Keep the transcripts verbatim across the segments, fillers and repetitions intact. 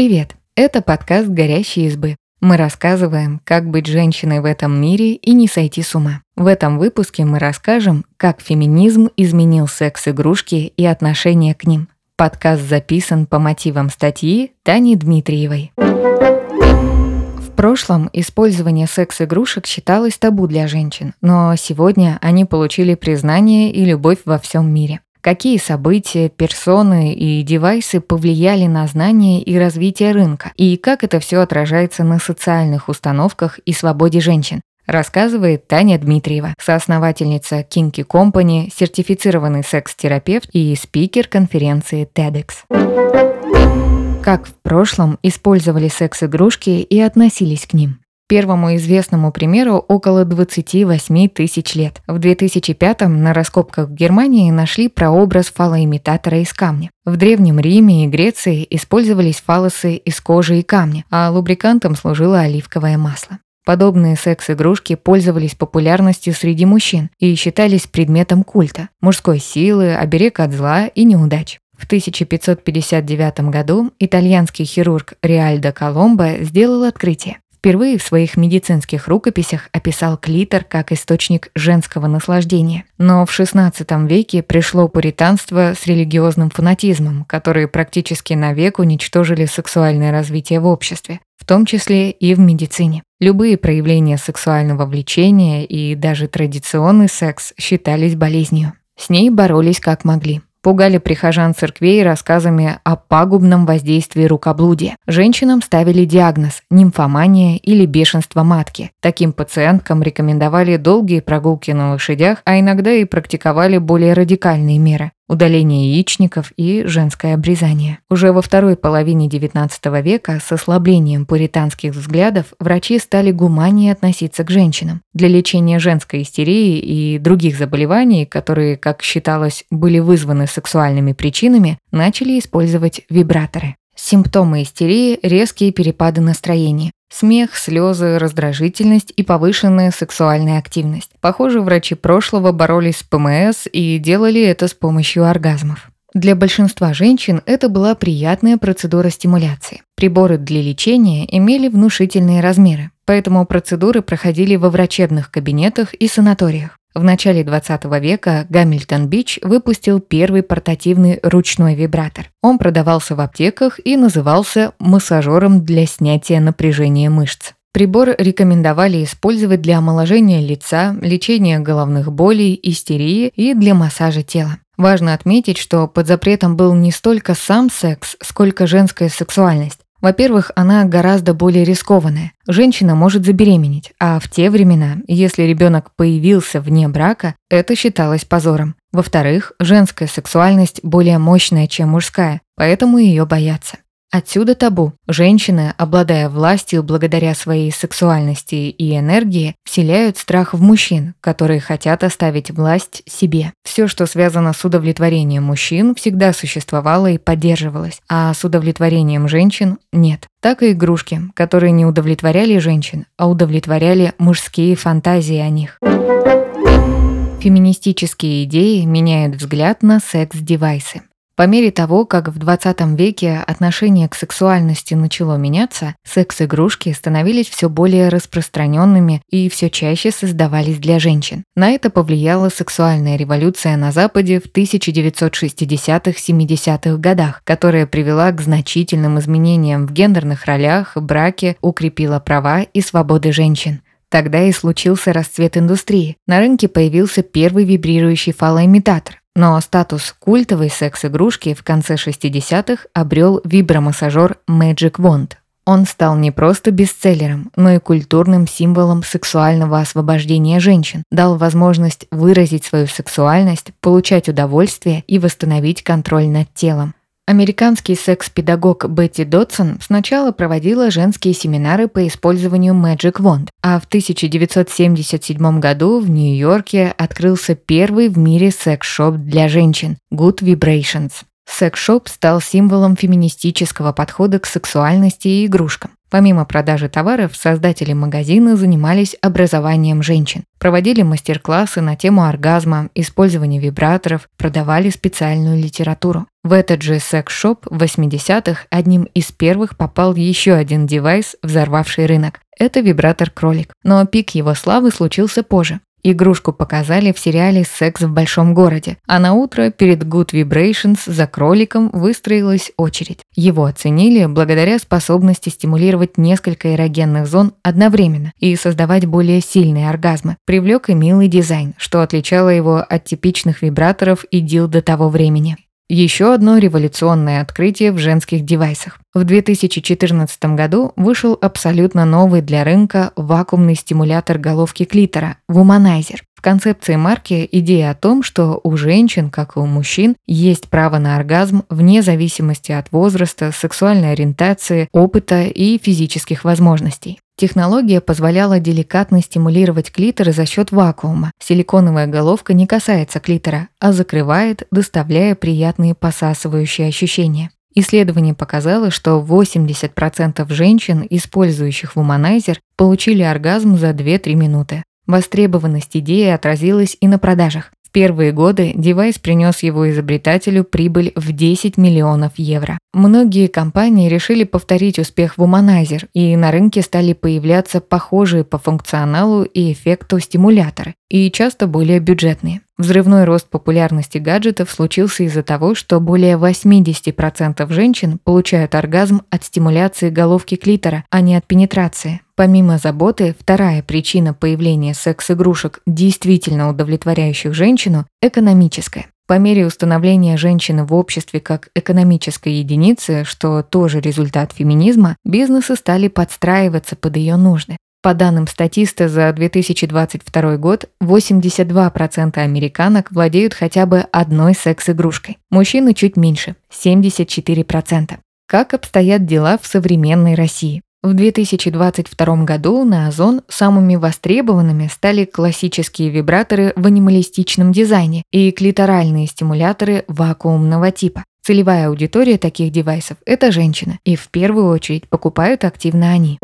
Привет! Это подкаст «Горящие избы». Мы рассказываем, как быть женщиной в этом мире и не сойти с ума. В этом выпуске мы расскажем, как феминизм изменил секс-игрушки и отношение к ним. Подкаст записан по мотивам статьи Тани Дмитриевой. В прошлом использование секс-игрушек считалось табу для женщин, но сегодня они получили признание и любовь во всем мире. Какие события, персоны и девайсы повлияли на знания и развитие рынка, и как это все отражается на социальных установках и свободе женщин, рассказывает Таня Дмитриева, соосновательница Kinky Company, сертифицированный секс-терапевт и спикер конференции TEDx. Как в прошлом использовали секс-игрушки и относились к ним? Первому известному примеру около двадцать восемь тысяч лет. В две тысячи пятом на раскопках в Германии нашли прообраз фалоимитатора из камня. В Древнем Риме и Греции использовались фалосы из кожи и камня, а лубрикантом служило оливковое масло. Подобные секс-игрушки пользовались популярностью среди мужчин и считались предметом культа, мужской силы, оберег от зла и неудач. В тысяча пятьсот пятьдесят девятом году итальянский хирург Реальдо Коломбо сделал открытие. Впервые в своих медицинских рукописях описал клитор как источник женского наслаждения. Но в шестнадцатом веке пришло пуританство с религиозным фанатизмом, которые практически навек уничтожили сексуальное развитие в обществе, в том числе и в медицине. Любые проявления сексуального влечения и даже традиционный секс считались болезнью. С ней боролись как могли. Пугали прихожан церквей рассказами о пагубном воздействии рукоблудия. Женщинам ставили диагноз – нимфомания или бешенство матки. Таким пациенткам рекомендовали долгие прогулки на лошадях, а иногда и практиковали более радикальные меры – удаление яичников и женское обрезание. Уже во второй половине девятнадцатого века с ослаблением пуританских взглядов врачи стали гуманнее относиться к женщинам. Для лечения женской истерии и других заболеваний, которые, как считалось, были вызваны сексуальными причинами, начали использовать вибраторы. Симптомы истерии – резкие перепады настроения. Смех, слезы, раздражительность и повышенная сексуальная активность. Похоже, врачи прошлого боролись с пэ эм эс и делали это с помощью оргазмов. Для большинства женщин это была приятная процедура стимуляции. Приборы для лечения имели внушительные размеры, поэтому процедуры проходили во врачебных кабинетах и санаториях. В начале двадцатого века Гамильтон Бич выпустил первый портативный ручной вибратор. Он продавался в аптеках и назывался массажером для снятия напряжения мышц. Прибор рекомендовали использовать для омоложения лица, лечения головных болей, истерии и для массажа тела. Важно отметить, что под запретом был не столько сам секс, сколько женская сексуальность. Во-первых, она гораздо более рискованная. Женщина может забеременеть, а в те времена, если ребенок появился вне брака, это считалось позором. Во-вторых, женская сексуальность более мощная, чем мужская, поэтому ее боятся. Отсюда табу. Женщины, обладая властью благодаря своей сексуальности и энергии, вселяют страх в мужчин, которые хотят оставить власть себе. Все, что связано с удовлетворением мужчин, всегда существовало и поддерживалось, а с удовлетворением женщин – нет. Так и игрушки, которые не удовлетворяли женщин, а удовлетворяли мужские фантазии о них. Феминистические идеи меняют взгляд на секс-девайсы. По мере того, как в двадцатом веке отношение к сексуальности начало меняться, секс-игрушки становились все более распространенными и все чаще создавались для женщин. На это повлияла сексуальная революция на Западе в тысяча девятьсот шестидесятых-семидесятых годах, которая привела к значительным изменениям в гендерных ролях, браке, укрепила права и свободы женщин. Тогда и случился расцвет индустрии. На рынке появился первый вибрирующий фалоимитатор. Но статус культовой секс-игрушки в конце шестидесятых обрел вибромассажер Magic Wand. Он стал не просто бестселлером, но и культурным символом сексуального освобождения женщин, дал возможность выразить свою сексуальность, получать удовольствие и восстановить контроль над телом. Американский секс-педагог Бетти Додсон сначала проводила женские семинары по использованию Magic Wand, а в тысяча девятьсот семьдесят седьмом году в Нью-Йорке открылся первый в мире секс-шоп для женщин – Good Vibrations. Секс-шоп стал символом феминистического подхода к сексуальности и игрушкам. Помимо продажи товаров, создатели магазина занимались образованием женщин, проводили мастер-классы на тему оргазма, использования вибраторов, продавали специальную литературу. В этот же секс-шоп в восьмидесятых одним из первых попал еще один девайс, взорвавший рынок. Это вибратор-кролик. Но пик его славы случился позже. Игрушку показали в сериале «Секс в большом городе», а на утро перед Good Vibrations за кроликом выстроилась очередь. Его оценили благодаря способности стимулировать несколько эрогенных зон одновременно и создавать более сильные оргазмы. Привлек и милый дизайн, что отличало его от типичных вибраторов и дил до того времени. Еще одно революционное открытие в женских девайсах. В две тысячи четырнадцатом году вышел абсолютно новый для рынка вакуумный стимулятор головки клитора – Womanizer. В концепции марки идея о том, что у женщин, как и у мужчин, есть право на оргазм вне зависимости от возраста, сексуальной ориентации, опыта и физических возможностей. Технология позволяла деликатно стимулировать клитор за счет вакуума. Силиконовая головка не касается клитора, а закрывает, доставляя приятные посасывающие ощущения. Исследование показало, что восемьдесят процентов женщин, использующих Womanizer, получили оргазм за две-три минуты. Востребованность идеи отразилась и на продажах. В первые годы девайс принес его изобретателю прибыль в десять миллионов евро. Многие компании решили повторить успех Womanizer, и на рынке стали появляться похожие по функционалу и эффекту стимуляторы, и часто более бюджетные. Взрывной рост популярности гаджетов случился из-за того, что более восемьдесят процентов женщин получают оргазм от стимуляции головки клитора, а не от пенетрации. Помимо заботы, вторая причина появления секс-игрушек, действительно удовлетворяющих женщину, экономическая. По мере установления женщины в обществе как экономической единицы, что тоже результат феминизма, бизнесы стали подстраиваться под ее нужды. По данным статиста за две тысячи двадцать второй год, восемьдесят два процента американок владеют хотя бы одной секс-игрушкой. Мужчины чуть меньше – семьдесят четыре процента. Как обстоят дела в современной России? В две тысячи двадцать втором году на Озон самыми востребованными стали классические вибраторы в анималистичном дизайне и клиторальные стимуляторы вакуумного типа. Целевая аудитория таких девайсов – это женщины, и в первую очередь покупают активно они.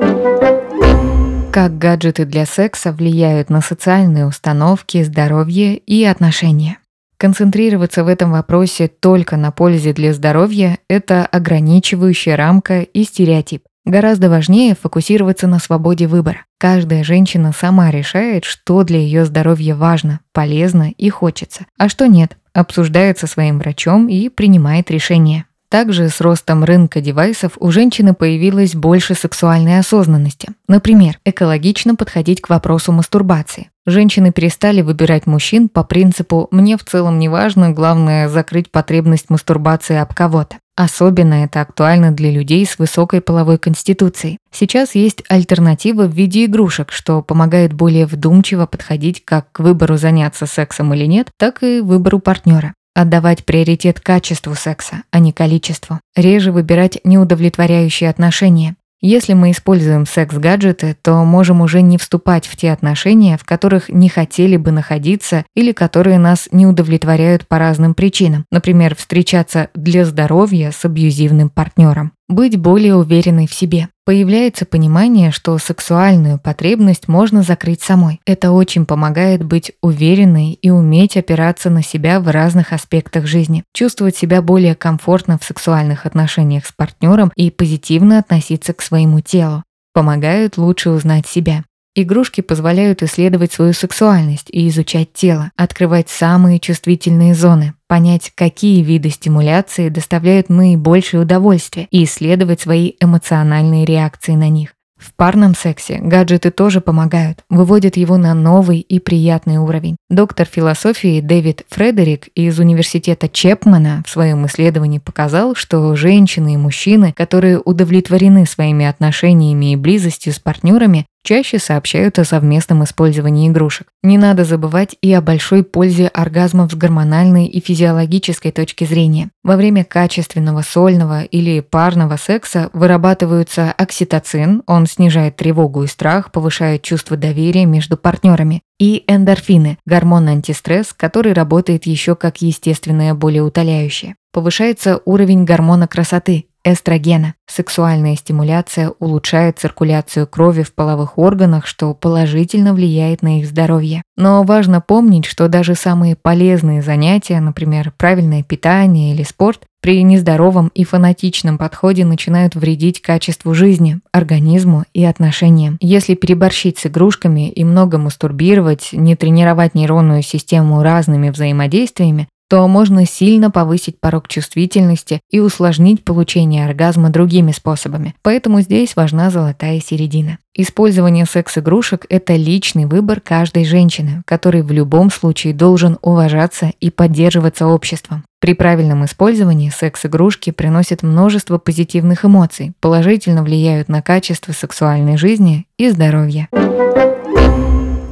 Как гаджеты для секса влияют на социальные установки, здоровье и отношения? Концентрироваться в этом вопросе только на пользе для здоровья – это ограничивающая рамка и стереотип. Гораздо важнее фокусироваться на свободе выбора. Каждая женщина сама решает, что для ее здоровья важно, полезно и хочется, а что нет, обсуждает со своим врачом и принимает решение. Также с ростом рынка девайсов у женщины появилось больше сексуальной осознанности. Например, экологично подходить к вопросу мастурбации. Женщины перестали выбирать мужчин по принципу «мне в целом не важно, главное закрыть потребность мастурбации об кого-то». Особенно это актуально для людей с высокой половой конституцией. Сейчас есть альтернатива в виде игрушек, что помогает более вдумчиво подходить как к выбору заняться сексом или нет, так и выбору партнера. Отдавать приоритет качеству секса, а не количеству. Реже выбирать неудовлетворяющие отношения. Если мы используем секс-гаджеты, то можем уже не вступать в те отношения, в которых не хотели бы находиться или которые нас не удовлетворяют по разным причинам, например, встречаться для здоровья с абьюзивным партнером. Быть более уверенной в себе. Появляется понимание, что сексуальную потребность можно закрыть самой. Это очень помогает быть уверенной и уметь опираться на себя в разных аспектах жизни, чувствовать себя более комфортно в сексуальных отношениях с партнером и позитивно относиться к своему телу. Помогают лучше узнать себя. Игрушки позволяют исследовать свою сексуальность и изучать тело, открывать самые чувствительные зоны, понять, какие виды стимуляции доставляют наибольшее удовольствие и исследовать свои эмоциональные реакции на них. В парном сексе гаджеты тоже помогают, выводят его на новый и приятный уровень. Доктор философии Дэвид Фредерик из университета Чепмана в своем исследовании показал, что женщины и мужчины, которые удовлетворены своими отношениями и близостью с партнерами, чаще сообщают о совместном использовании игрушек. Не надо забывать и о большой пользе оргазмов с гормональной и физиологической точки зрения. Во время качественного сольного или парного секса вырабатываются окситоцин, он снижает тревогу и страх, повышает чувство доверия между партнерами, и эндорфины, гормон антистресс, который работает еще как естественное болеутоляющее. Повышается уровень гормона красоты – эстрогена. Сексуальная стимуляция улучшает циркуляцию крови в половых органах, что положительно влияет на их здоровье. Но важно помнить, что даже самые полезные занятия, например, правильное питание или спорт, при нездоровом и фанатичном подходе начинают вредить качеству жизни, организму и отношениям. Если переборщить с игрушками и много мастурбировать, не тренировать нейронную систему разными взаимодействиями, то можно сильно повысить порог чувствительности и усложнить получение оргазма другими способами. Поэтому здесь важна золотая середина. Использование секс-игрушек – это личный выбор каждой женщины, который в любом случае должен уважаться и поддерживаться обществом. При правильном использовании секс-игрушки приносят множество позитивных эмоций, положительно влияют на качество сексуальной жизни и здоровья.